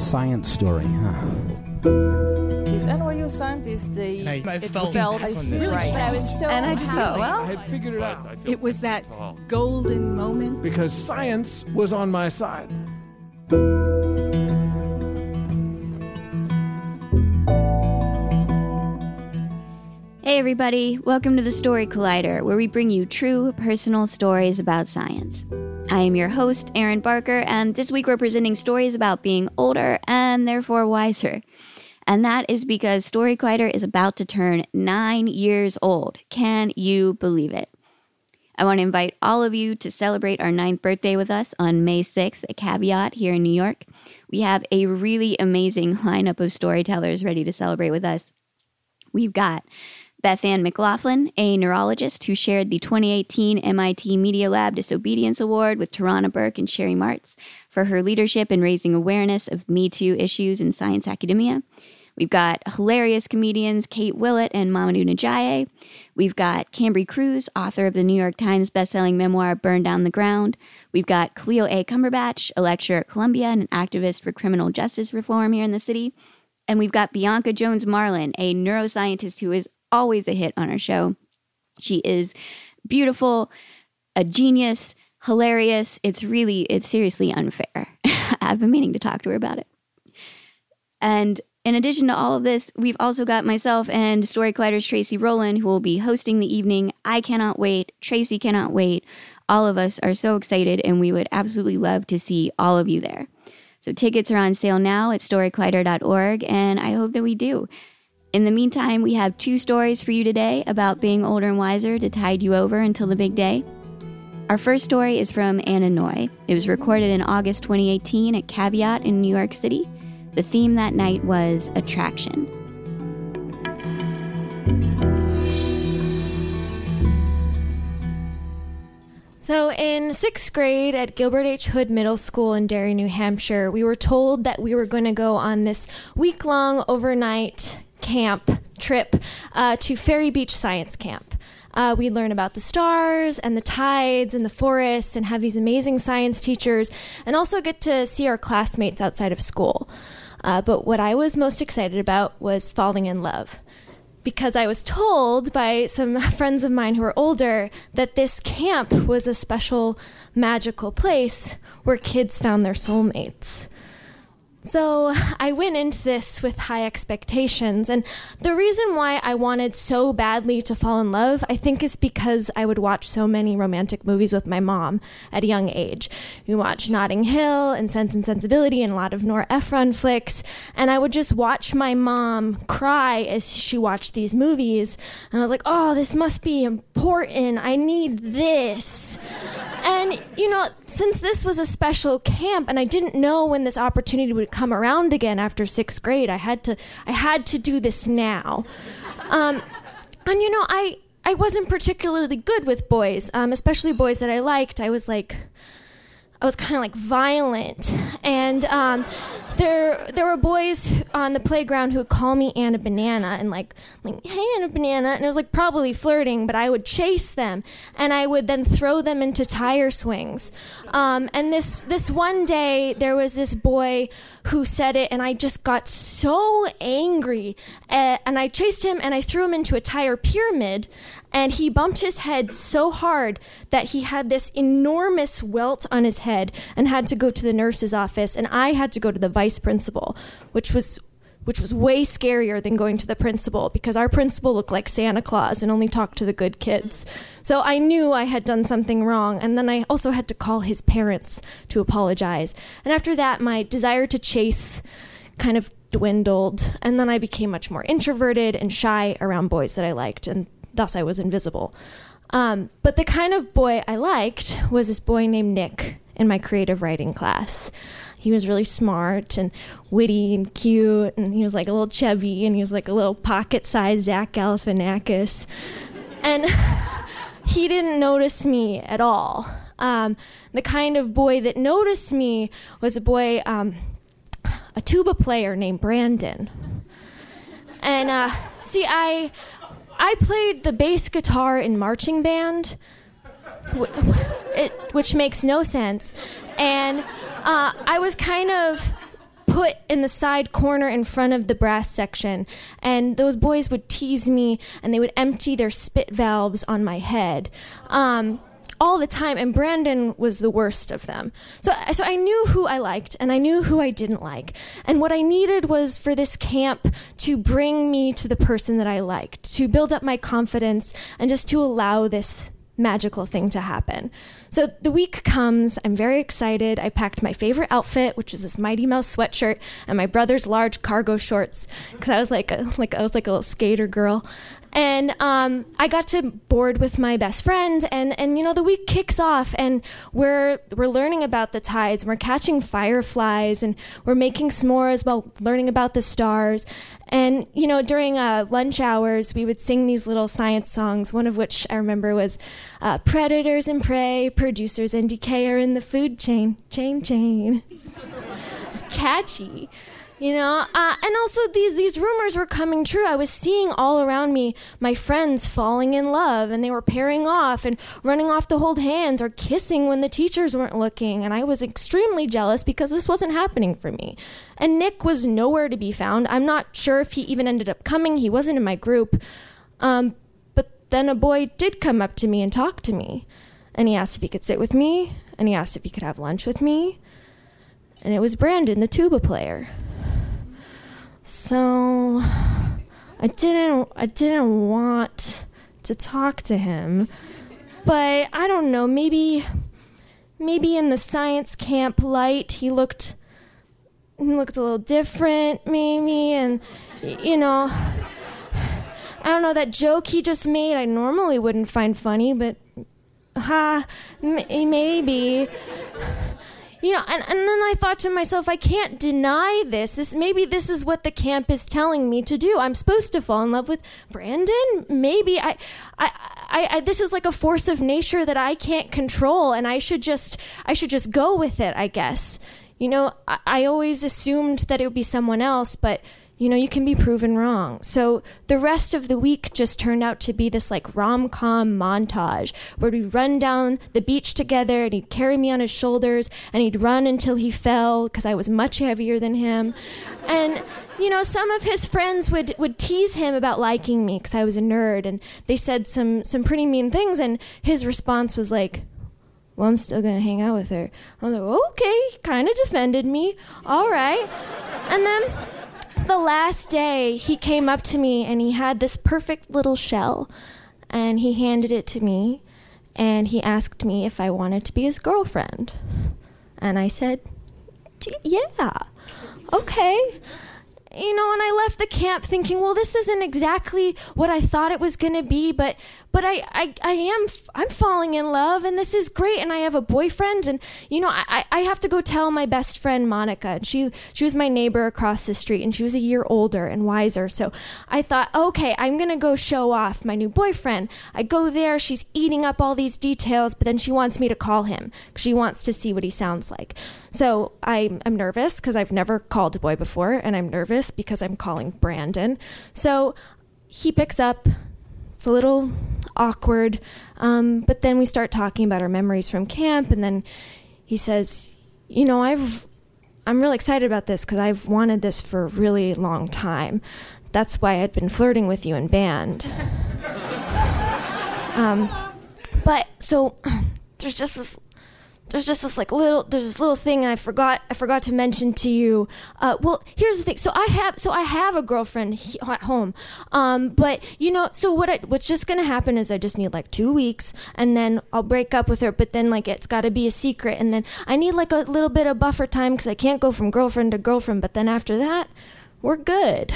science story, huh? These NYU scientists, they... I felt, I was so happy. I figured it out. It was that golden moment. Because science was on my side. Hey everybody, welcome to the Story Collider, where we bring you true, personal stories about science. I am your host, Erin Barker, and this week we're presenting stories about being older and therefore wiser. And that is because Story Collider is about to turn 9 years old. Can you believe it? I want to invite all of you to celebrate our 9th birthday with us on May 6th at Caveat here in New York. We have a really amazing lineup of storytellers ready to celebrate with us. We've got Beth Ann McLaughlin, a neurologist who shared the 2018 MIT Media Lab Disobedience Award with Tarana Burke and Sherry Martz for her leadership in raising awareness of Me Too issues in science academia. We've got hilarious comedians Kate Willett and Mamadou Nijaye. We've got Cambry Cruz, author of the New York Times bestselling memoir Burn Down the Ground. We've got Khalil A. Cumberbatch, a lecturer at Columbia and an activist for criminal justice reform here in the city. And we've got Bianca Jones-Marlin, a neuroscientist who is always a hit on our show. She is beautiful, a genius, hilarious. It's seriously unfair. I've been meaning to talk to her about it. And in addition to all of this, we've also got myself and Story Collider's Tracy Roland, who will be hosting the evening. I cannot wait. Tracy cannot wait. All of us are so excited, and we would absolutely love to see all of you there. So tickets are on sale now at storycollider.org, and I hope that we do. In the meantime, we have two stories for you today about being older and wiser to tide you over until the big day. Our first story is from Anna Neu. It was recorded in August 2018 at Caveat in New York City. The theme that night was attraction. So in 6th grade at Gilbert H. Hood Middle School in Derry, New Hampshire, we were told that we were going to go on this week-long overnight camp trip to Fairy Beach Science Camp. We'd learn about the stars and the tides and the forests and have these amazing science teachers and also get to see our classmates outside of school. But what I was most excited about was falling in love, because I was told by some friends of mine who were older that this camp was a special magical place where kids found their soulmates. So I went into this with high expectations, and the reason why I wanted so badly to fall in love, I think, is because I would watch so many romantic movies with my mom at a young age. We watched Notting Hill and Sense and Sensibility and a lot of Nora Ephron flicks, and I would just watch my mom cry as she watched these movies, and I was like, oh, this must be important. I need this. And, since this was a special camp and I didn't know when this opportunity would come around again after 6th grade, I had to do this now. I wasn't particularly good with boys, especially boys that I liked. I was kind of like violent, and there were boys on the playground who would call me Anna Banana and like, hey Anna Banana, and it was like probably flirting, but I would chase them and I would then throw them into tire swings. And this one day there was this boy who said it, and I just got so angry, and I chased him and I threw him into a tire pyramid. And he bumped his head so hard that he had this enormous welt on his head and had to go to the nurse's office. And I had to go to the vice principal, which was way scarier than going to the principal, because our principal looked like Santa Claus and only talked to the good kids. So I knew I had done something wrong. And then I also had to call his parents to apologize. And after that, my desire to chase kind of dwindled. And then I became much more introverted and shy around boys that I liked, and thus I was invisible. But the kind of boy I liked was this boy named Nick in my creative writing class. He was really smart and witty and cute, and he was like a little chubby, and he was like a little pocket-sized Zach Galifianakis. And he didn't notice me at all. The kind of boy that noticed me was a boy, a tuba player named Brandon. And I played the bass guitar in marching band, which makes no sense. And I was kind of put in the side corner in front of the brass section. And those boys would tease me, and they would empty their spit valves on my head. All the time, and Brandon was the worst of them. So I knew who I liked, and I knew who I didn't like. And what I needed was for this camp to bring me to the person that I liked, to build up my confidence, and just to allow this magical thing to happen. So the week comes, I'm very excited. I packed my favorite outfit, which is this Mighty Mouse sweatshirt, and my brother's large cargo shorts, because I was like a little skater girl. And I got to board with my best friend, and you know, the week kicks off, and we're learning about the tides, and we're catching fireflies, and we're making s'mores while learning about the stars. And you know, during lunch hours, we would sing these little science songs, one of which I remember was "Predators and prey, producers and decay are in the food chain, chain, chain." It's catchy. You know, and also these rumors were coming true. I was seeing all around me my friends falling in love, and they were pairing off and running off to hold hands or kissing when the teachers weren't looking. And I was extremely jealous because this wasn't happening for me. And Nick was nowhere to be found. I'm not sure if he even ended up coming. He wasn't in my group. But then a boy did come up to me and talk to me. And he asked if he could sit with me. And he asked if he could have lunch with me. And it was Brandon, the tuba player. So I didn't want to talk to him, but I don't know, maybe in the science camp light he looked a little different, maybe, and you know, I don't know, that joke he just made I normally wouldn't find funny, but maybe. You know, and then I thought to myself, I can't deny this. Maybe this is what the camp is telling me to do. I'm supposed to fall in love with Brandon? Maybe I this is like a force of nature that I can't control, and I should just go with it, I guess. You know, I always assumed that it would be someone else, but you know, you can be proven wrong. So the rest of the week just turned out to be this like rom-com montage where we'd run down the beach together, and he'd carry me on his shoulders, and he'd run until he fell because I was much heavier than him. And, you know, some of his friends would tease him about liking me because I was a nerd, and they said some pretty mean things, and his response was like, "Well, I'm still going to hang out with her." I was like, okay, kind of defended me. All right. And then the last day, he came up to me, and he had this perfect little shell, and he handed it to me, and he asked me if I wanted to be his girlfriend, and I said, yeah, okay. You know, and I left the camp thinking, well, this isn't exactly what I thought it was going to be, but I'm falling in love, and this is great, and I have a boyfriend, and, you know, I have to go tell my best friend, Monica. She was my neighbor across the street, and she was a year older and wiser, so I thought, okay, I'm going to go show off my new boyfriend. I go there, she's eating up all these details, but then she wants me to call him. She wants to see what he sounds like. So I'm nervous because I've never called a boy before, and I'm nervous because I'm calling Brandon. So he picks up. It's a little awkward, but then we start talking about our memories from camp, and then he says, you know, I'm really excited about this because I've wanted this for a really long time. That's why I'd been flirting with you in band. But so there's this little thing I forgot to mention to you. Well, here's the thing. So I have a girlfriend at home. But you know, so what's just gonna happen is I just need like 2 weeks, and then I'll break up with her. But then like it's got to be a secret, and then I need like a little bit of buffer time because I can't go from girlfriend to girlfriend. But then after that, we're good.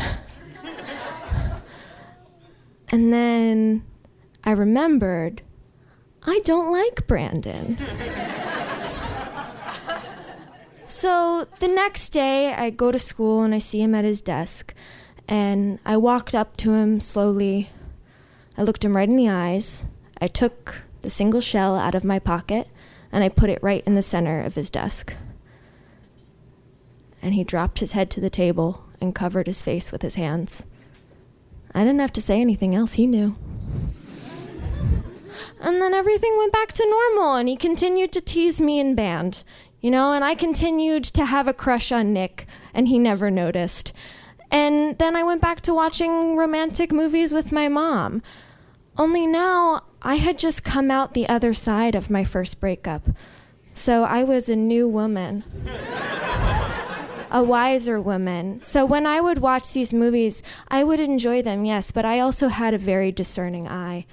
And then I remembered, I don't like Brandon. So the next day, I go to school, and I see him at his desk, and I walked up to him slowly. I looked him right in the eyes. I took the single shell out of my pocket, and I put it right in the center of his desk. And he dropped his head to the table and covered his face with his hands. I didn't have to say anything else. He knew. And then everything went back to normal, and he continued to tease me in band. you know, and I continued to have a crush on Nick, and he never noticed. And then I went back to watching romantic movies with my mom. Only now, I had just come out the other side of my first breakup. So I was a new woman. A wiser woman. So when I would watch these movies, I would enjoy them, yes, but I also had a very discerning eye.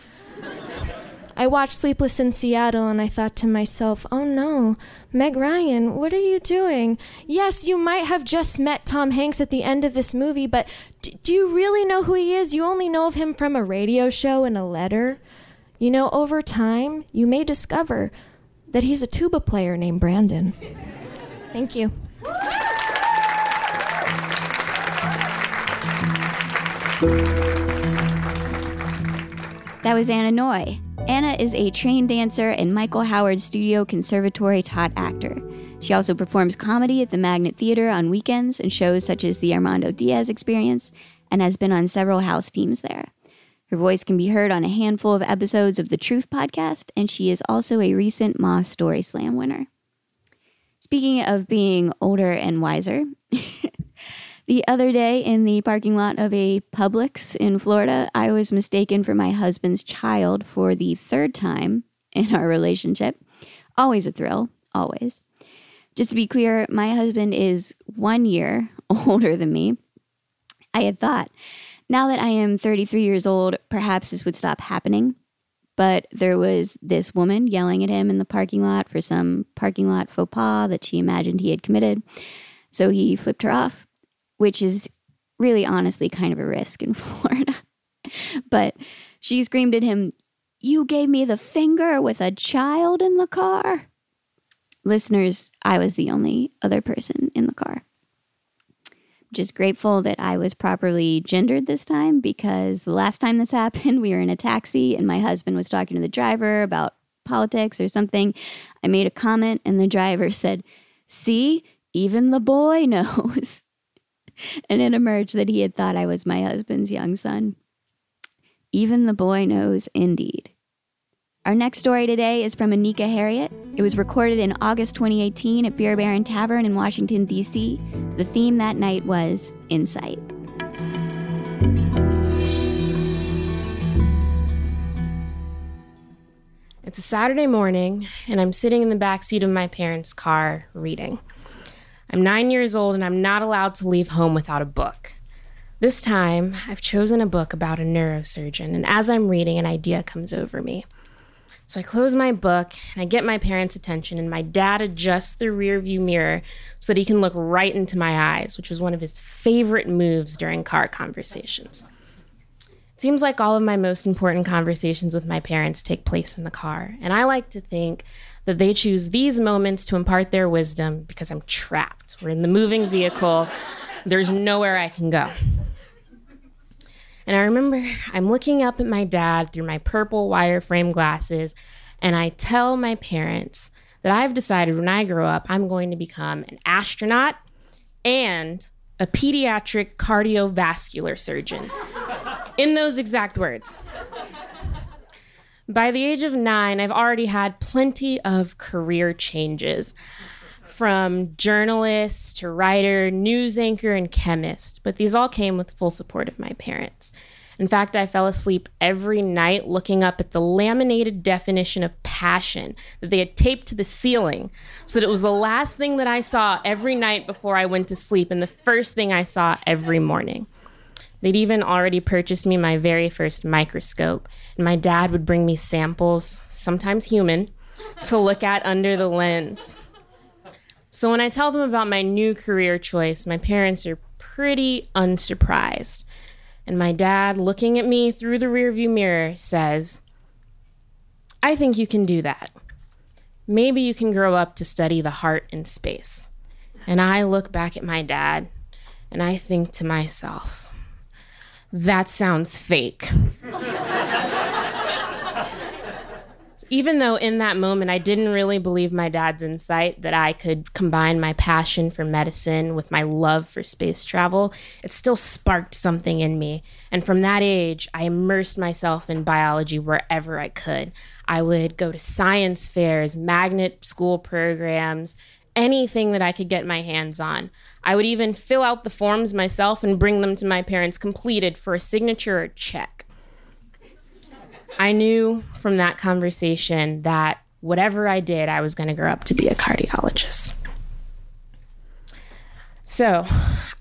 I watched Sleepless in Seattle and I thought to myself, oh no, Meg Ryan, what are you doing? Yes, you might have just met Tom Hanks at the end of this movie, but do you really know who he is? You only know of him from a radio show and a letter. You know, over time, you may discover that he's a tuba player named Brandon. Thank you. That was Anna Neu. Anna is a trained dancer and Michael Howard Studio Conservatory taught actor. She also performs comedy at the Magnet Theater on weekends and shows such as The Armando Diaz Experience, and has been on several house teams there. Her voice can be heard on a handful of episodes of The Truth podcast, and she is also a recent Moth Story Slam winner. Speaking of being older and wiser, the other day in the parking lot of a Publix in Florida, I was mistaken for my husband's child for the third time in our relationship. Always a thrill, always. Just to be clear, my husband is 1 year older than me. I had thought, now that I am 33 years old, perhaps this would stop happening. But there was this woman yelling at him in the parking lot for some parking lot faux pas that she imagined he had committed. So he flipped her off, which is really honestly kind of a risk in Florida. But she screamed at him, "You gave me the finger with a child in the car." Listeners, I was the only other person in the car. Just grateful that I was properly gendered this time, because the last time this happened, we were in a taxi and my husband was talking to the driver about politics or something. I made a comment and the driver said, "See, even the boy knows." And it emerged that he had thought I was my husband's young son. Even the boy knows, indeed. Our next story today is from Anicca Harriot. It was recorded in August 2018 at Beer Baron Tavern in Washington, D.C. The theme that night was insight. It's a Saturday morning, and I'm sitting in the backseat of my parents' car reading. I'm 9 years old and I'm not allowed to leave home without a book. This time, I've chosen a book about a neurosurgeon, and as I'm reading, an idea comes over me. So I close my book and I get my parents' attention, and my dad adjusts the rearview mirror so that he can look right into my eyes, which was one of his favorite moves during car conversations. It seems like all of my most important conversations with my parents take place in the car, and I like to think that they choose these moments to impart their wisdom because I'm trapped. We're in the moving vehicle. There's nowhere I can go. And I remember I'm looking up at my dad through my purple wireframe glasses, and I tell my parents that I've decided when I grow up, I'm going to become an astronaut and a pediatric cardiovascular surgeon. In those exact words. By the age of 9, I've already had plenty of career changes, from journalist to writer, news anchor, and chemist, but these all came with the full support of my parents. In fact, I fell asleep every night looking up at the laminated definition of passion that they had taped to the ceiling, so that it was the last thing that I saw every night before I went to sleep and the first thing I saw every morning. They'd even already purchased me my very first microscope, and my dad would bring me samples, sometimes human, to look at under the lens. So when I tell them about my new career choice, my parents are pretty unsurprised. And my dad, looking at me through the rearview mirror, says, "I think you can do that. Maybe you can grow up to study the heart in space." And I look back at my dad, and I think to myself, that sounds fake. Even though in that moment I didn't really believe my dad's insight that I could combine my passion for medicine with my love for space travel, it still sparked something in me. And from that age, I immersed myself in biology wherever I could. I would go to science fairs, magnet school programs, anything that I could get my hands on. I would even fill out the forms myself and bring them to my parents completed for a signature or check. I knew from that conversation that whatever I did, I was going to grow up to be a cardiologist. So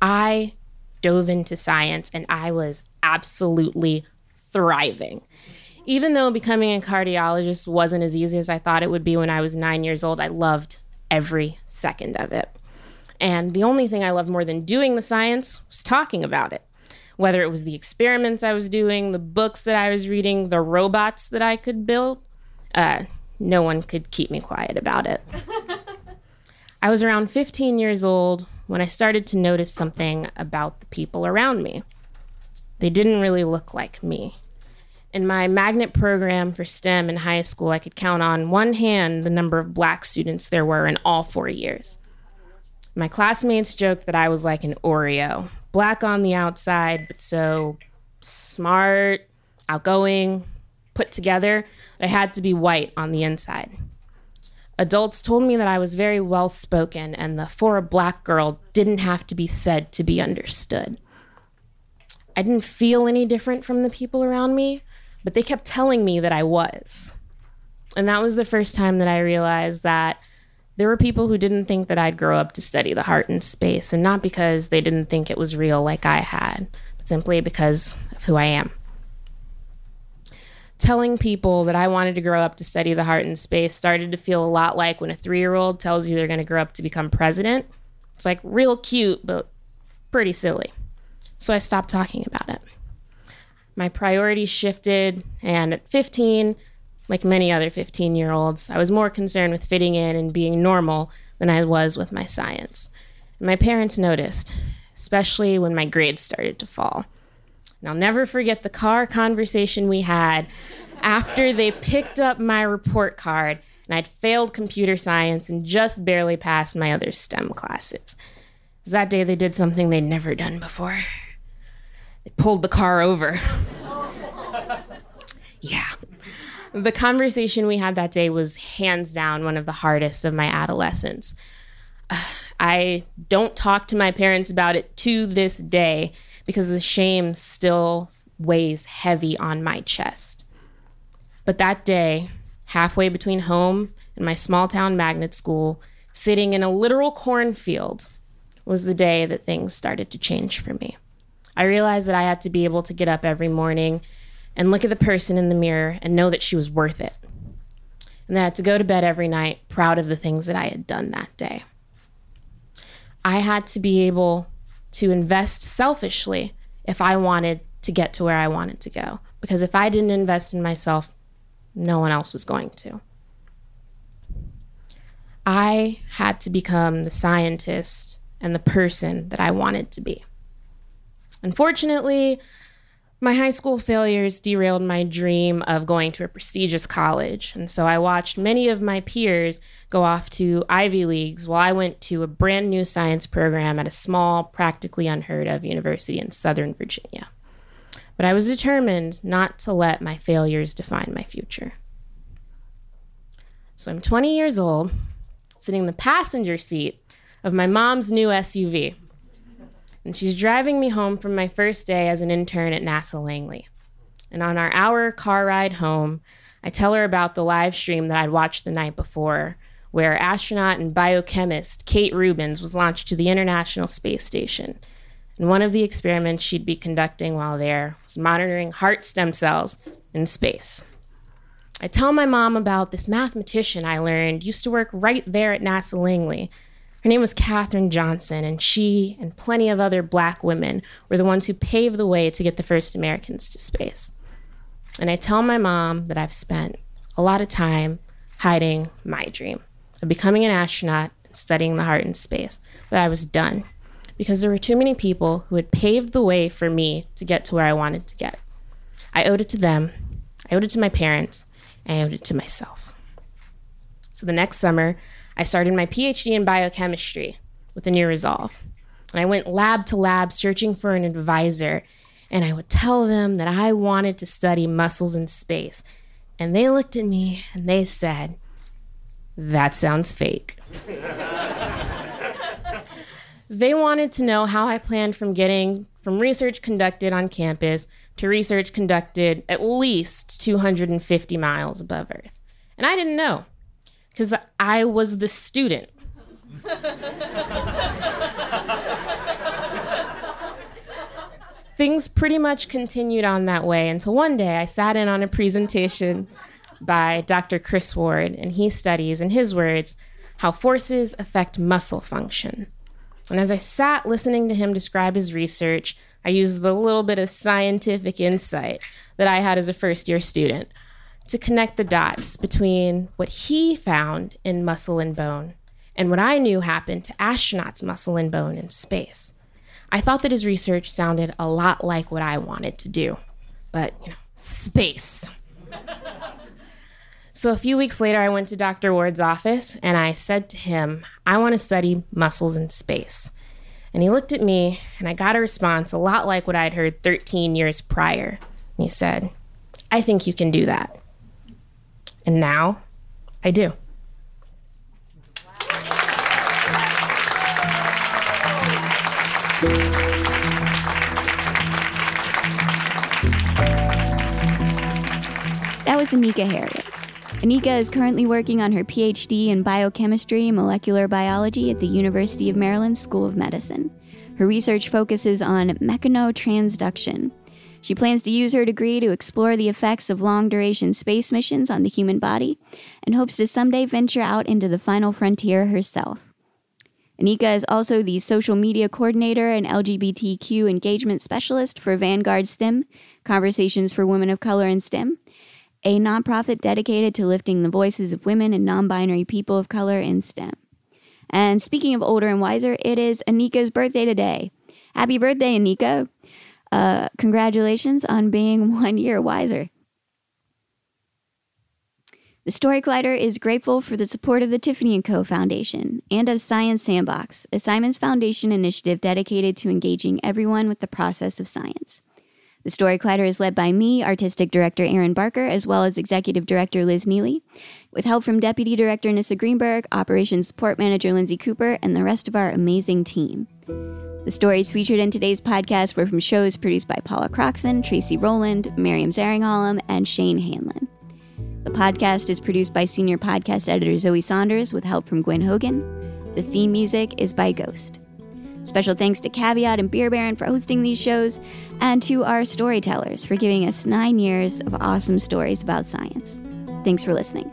I dove into science and I was absolutely thriving. Even though becoming a cardiologist wasn't as easy as I thought it would be when I was 9 years old, I loved every second of it. And the only thing I loved more than doing the science was talking about it. Whether it was the experiments I was doing, the books that I was reading, the robots that I could build, no one could keep me quiet about it. I was around 15 years old when I started to notice something about the people around me. They didn't really look like me. In my magnet program for STEM in high school, I could count on one hand the number of black students there were in all 4 years. My classmates joked that I was like an Oreo, black on the outside, but so smart, outgoing, put together, I had to be white on the inside. Adults told me that I was very well-spoken and the "for a black girl" didn't have to be said to be understood. I didn't feel any different from the people around me, but they kept telling me that I was. And that was the first time that I realized that there were people who didn't think that I'd grow up to study the heart in space, and not because they didn't think it was real like I had, but simply because of who I am. Telling people that I wanted to grow up to study the heart in space started to feel a lot like when a 3-year-old tells you they're going to grow up to become president. It's like real cute, but pretty silly. So I stopped talking about it. My priorities shifted, and at 15, like many other 15-year-olds, I was more concerned with fitting in and being normal than I was with my science. And my parents noticed, especially when my grades started to fall. And I'll never forget the car conversation we had after they picked up my report card and I'd failed computer science and just barely passed my other STEM classes. Because that day they did something they'd never done before. They pulled the car over. Yeah. The conversation we had that day was hands down one of the hardest of my adolescence. I don't talk to my parents about it to this day because the shame still weighs heavy on my chest. But that day, halfway between home and my small town magnet school, sitting in a literal cornfield, was the day that things started to change for me. I realized that I had to be able to get up every morning and look at the person in the mirror and know that she was worth it. And that I had to go to bed every night proud of the things that I had done that day. I had to be able to invest selfishly if I wanted to get to where I wanted to go. Because if I didn't invest in myself, no one else was going to. I had to become the scientist and the person that I wanted to be. Unfortunately, my high school failures derailed my dream of going to a prestigious college, and so I watched many of my peers go off to Ivy Leagues while I went to a brand new science program at a small, practically unheard of university in Southern Virginia. But I was determined not to let my failures define my future. So I'm 20 years old, sitting in the passenger seat of my mom's new SUV. And she's driving me home from my first day as an intern at NASA Langley. And on our hour car ride home, I tell her about the live stream that I'd watched the night before, where astronaut and biochemist Kate Rubins was launched to the International Space Station. And one of the experiments she'd be conducting while there was monitoring heart stem cells in space. I tell my mom about this mathematician I learned used to work right there at NASA Langley. Her name was Katherine Johnson, and she and plenty of other black women were the ones who paved the way to get the first Americans to space. And I tell my mom that I've spent a lot of time hiding my dream of becoming an astronaut and studying the heart in space, that I was done because there were too many people who had paved the way for me to get to where I wanted to get. I owed it to them, I owed it to my parents, and I owed it to myself. So the next summer, I started my PhD in biochemistry with a new resolve. And I went lab to lab searching for an advisor, and I would tell them that I wanted to study muscles in space. And they looked at me and they said, that sounds fake. They wanted to know how I planned from research conducted on campus to research conducted at least 250 miles above Earth. And I didn't know, because I was the student. Things pretty much continued on that way until one day I sat in on a presentation by Dr. Chris Ward, and he studies, in his words, how forces affect muscle function. And as I sat listening to him describe his research, I used the little bit of scientific insight that I had as a first-year student to connect the dots between what he found in muscle and bone and what I knew happened to astronauts' muscle and bone in space. I thought that his research sounded a lot like what I wanted to do, but, you know, space. So a few weeks later, I went to Dr. Ward's office and I said to him, I want to study muscles in space. And he looked at me and I got a response a lot like what I'd heard 13 years prior. And he said, I think you can do that. And now I do. That was Anicca Harriot. Anicca is currently working on her PhD in biochemistry and molecular biology at the University of Maryland School of Medicine. Her research focuses on mechanotransduction. She plans to use her degree to explore the effects of long-duration space missions on the human body and hopes to someday venture out into the final frontier herself. Anicca is also the social media coordinator and LGBTQ engagement specialist for Vanguard STEM, Conversations for Women of Color in STEM, a nonprofit dedicated to lifting the voices of women and non-binary people of color in STEM. And speaking of older and wiser, it is Anicca's birthday today. Happy birthday, Anicca. Congratulations on being 1 year wiser. The Story Collider is grateful for the support of the Tiffany & Co. Foundation and of Science Sandbox, a Simons Foundation initiative dedicated to engaging everyone with the process of science. The Story Collider is led by me, Artistic Director Erin Barker, as well as Executive Director Liz Neely, with help from Deputy Director Nissa Greenberg, Operations Support Manager Lindsay Cooper, and the rest of our amazing team. The stories featured in today's podcast were from shows produced by Paula Croxon, Tracy Roland, Miriam Zaringhalem, and Shane Hanlon. The podcast is produced by Senior Podcast Editor Zoe Saunders, with help from Gwen Hogan. The theme music is by Ghost. Special thanks to Caveat and Beer Baron for hosting these shows, and to our storytellers for giving us 9 years of awesome stories about science. Thanks for listening.